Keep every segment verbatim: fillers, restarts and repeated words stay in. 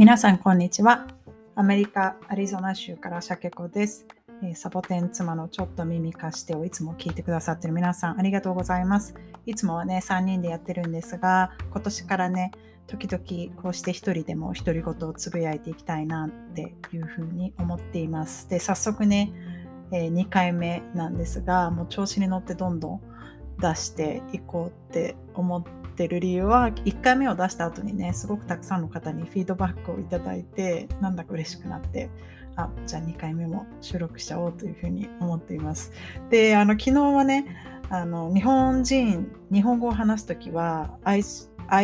皆さんこんにちは。アメリカアリゾナ州からシャケコです。えー、サボテン妻のちょっと耳貸してをいつも聞いてくださってる皆さんありがとうございます。いつもはねさんにんでやってるんですが、今年からね時々こうして一人でも独り言をつぶやいていきたいなっていうふうに思っています。で早速ね、えー、にかいめなんですが、もう調子に乗ってどんどん出していこうって思っててる理由は、いっかいめを出した後にねすごくたくさんの方にフィードバックをいただいて、なんだか嬉しくなって、あじゃあにかいめも収録しちゃおうというふうに思っています。であの昨日はねあの日本人日本語を話すときは相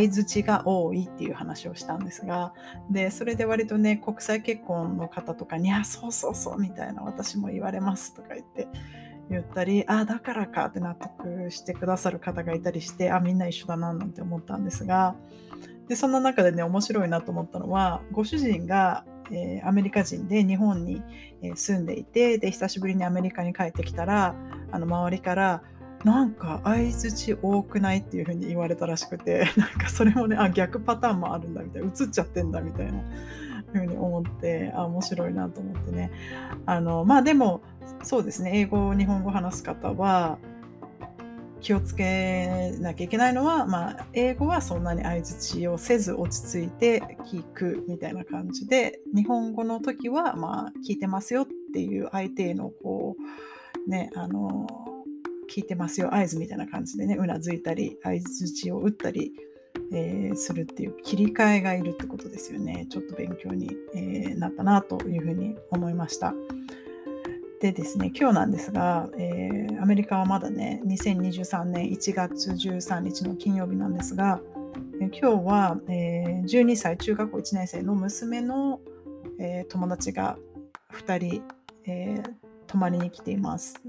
づちが多いっていう話をしたんですが、でそれで割とね国際結婚の方とかに、あそうそうそうみたいな、私も言われますとか言って言ったり、あだからかって納得してくださる方がいたりして、あみんな一緒だななんて思ったんですが、でそんな中でね面白いなと思ったのは、ご主人が、えー、アメリカ人で日本に、えー、住んでいて、で久しぶりにアメリカに帰ってきたら、あの周りからなんか相づち多くないっていう風に言われたらしくて、なんかそれもねあ逆パターンもあるんだみたいな、映っちゃってんだみたいなふうに思って、あ面白いなと思ってね、あのまあでもそうですね、英語日本語話す方は気をつけなきゃいけないのは、まあ、英語はそんなに相づちをせず落ち着いて聞くみたいな感じで、日本語の時はまあ聞いてますよっていう相手へのこうねあの聞いてますよ合図みたいな感じでね、うなずいたり相づちを打ったり、えー、するっていう切り替えがいるってことですよね。ちょっと勉強に、えー、なったなというふうに思いました。でですね、今日なんですが、えー、アメリカはまだねにせんにじゅうさんねんいちがつじゅうさんにちの金曜日なんですが、今日は、えー、じゅうにさい中学校いちねん生の娘の、えー、友達がふたり、えー、泊まりに来ています。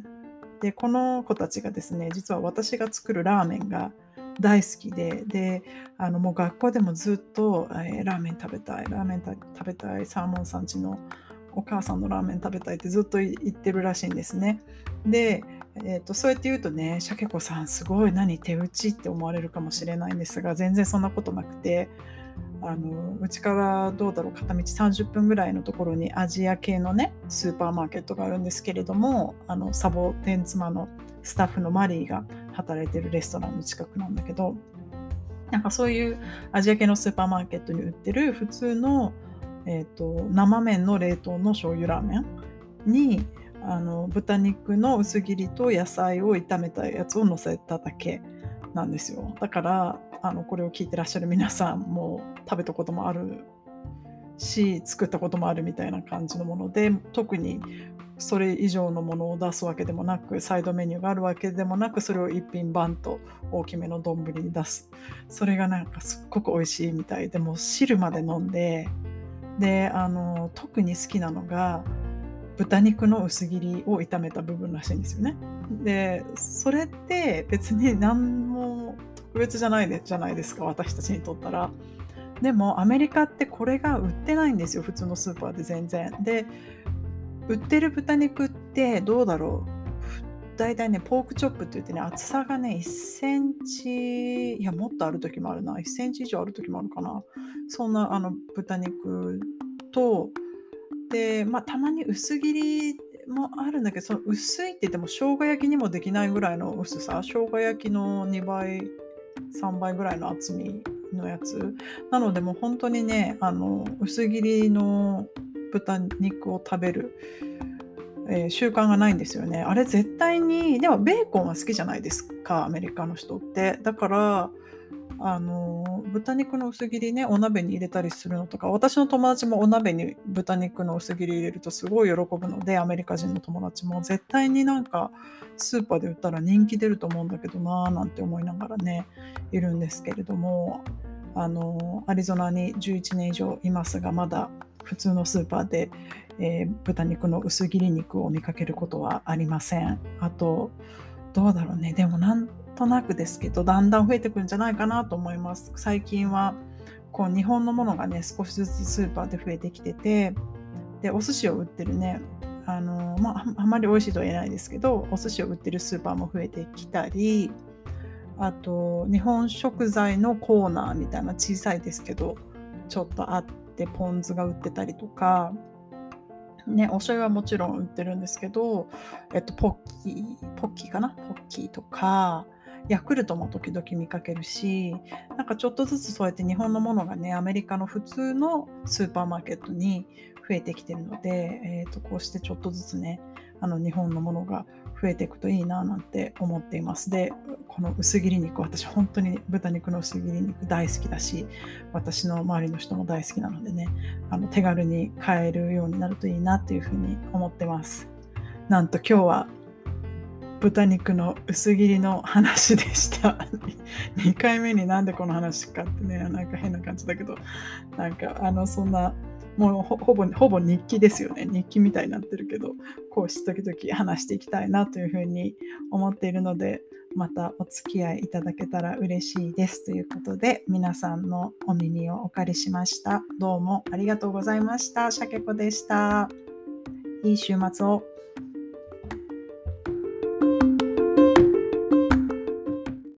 でこの子たちがですね、実は私が作るラーメンが大好きで、であのもう学校でもずっと、えー、ラーメン食べたいラーメン食べたい、サーモンさん家のお母さんのラーメン食べたいってずっと言ってるらしいんですね。で、えー、とそうやって言うとね、シャケ子さんすごい何手打ちって思われるかもしれないんですが、全然そんなことなくて、あのうちからどうだろう片道さんじゅっぷんぐらいのところにアジア系のねスーパーマーケットがあるんですけれども、あのサボテン妻のスタッフのマリーが働いてるレストランの近くなんだけど、なんかそういうアジア系のスーパーマーケットに売ってる普通の、えー、と生麺の冷凍の醤油ラーメンに、あの豚肉の薄切りと野菜を炒めたやつを乗せただけなんですよ。だからあのこれを聞いてらっしゃる皆さんも食べたこともあるし作ったこともあるみたいな感じのもので、特にそれ以上のものを出すわけでもなく、サイドメニューがあるわけでもなく、それを一品バンと大きめの丼に出す、それがなんかすっごく美味しいみたいで、もう汁まで飲んで、であの特に好きなのが豚肉の薄切りを炒めた部分らしいんですよね。でそれって別に何も特別じゃないじゃないですか、私たちにとったら。でもアメリカってこれが売ってないんですよ、普通のスーパーで全然。で売ってる豚肉ってどうだろう、だいたいねポークチョップって言ってね、厚さがねいっセンチ、いやもっとある時もあるな、いっセンチ以上ある時もあるかな、そんなあの豚肉と、でまあたまに薄切りもあるんだけど、その薄いって言っても生姜焼きにもできないぐらいの薄さ、生姜焼きのにばいさんばいぐらいの厚みのやつなので、もう本当にねあの薄切りの豚肉を食べるえー、習慣がないんですよね。あれ絶対に、でもベーコンは好きじゃないですかアメリカの人って。だからあの豚肉の薄切りねお鍋に入れたりするのとか、私の友達もお鍋に豚肉の薄切り入れるとすごい喜ぶので、アメリカ人の友達も絶対になんかスーパーで売ったら人気出ると思うんだけどなーなんて思いながらねいるんですけれども、あのアリゾナにじゅういちねん以上いますが、まだ普通のスーパーで、えー、豚肉の薄切り肉を見かけることはありません。あとどうだろうね、でもなんとなくですけどだんだん増えてくるんじゃないかなと思います。最近はこう日本のものがね少しずつスーパーで増えてきてて、でお寿司を売ってるねあのー、まああまり美味しいとは言えないですけど、お寿司を売ってるスーパーも増えてきたり、あと日本食材のコーナーみたいな小さいですけどちょっとあって、ってポン酢が売ってたりとかね、お醤油はもちろん売ってるんですけど、えっと、ポッキー、ポッキーかなポッキーとかヤクルトも時々見かけるし、なんかちょっとずつそうやって日本のものがね、アメリカの普通のスーパーマーケットに増えてきてるので、えー、とこうしてちょっとずつね、あの日本のものが増えていくといいななんて思っています。で、この薄切り肉、私本当に豚肉の薄切り肉大好きだし、私の周りの人も大好きなのでね、あの手軽に買えるようになるといいなっていうふうに思ってます。なんと今日は豚肉の薄切りの話でしたにかいめになんでこの話かってね、なんか変な感じだけど、なんかあのそんなもう ほ, ほ, ぼほぼ日記ですよね。日記みたいになってるけど、こうし時々話していきたいなというふうに思っているので、またお付き合いいただけたら嬉しいですということで、皆さんのお耳をお借りしました。どうもありがとうございました。しゃけこでした。いい週末を。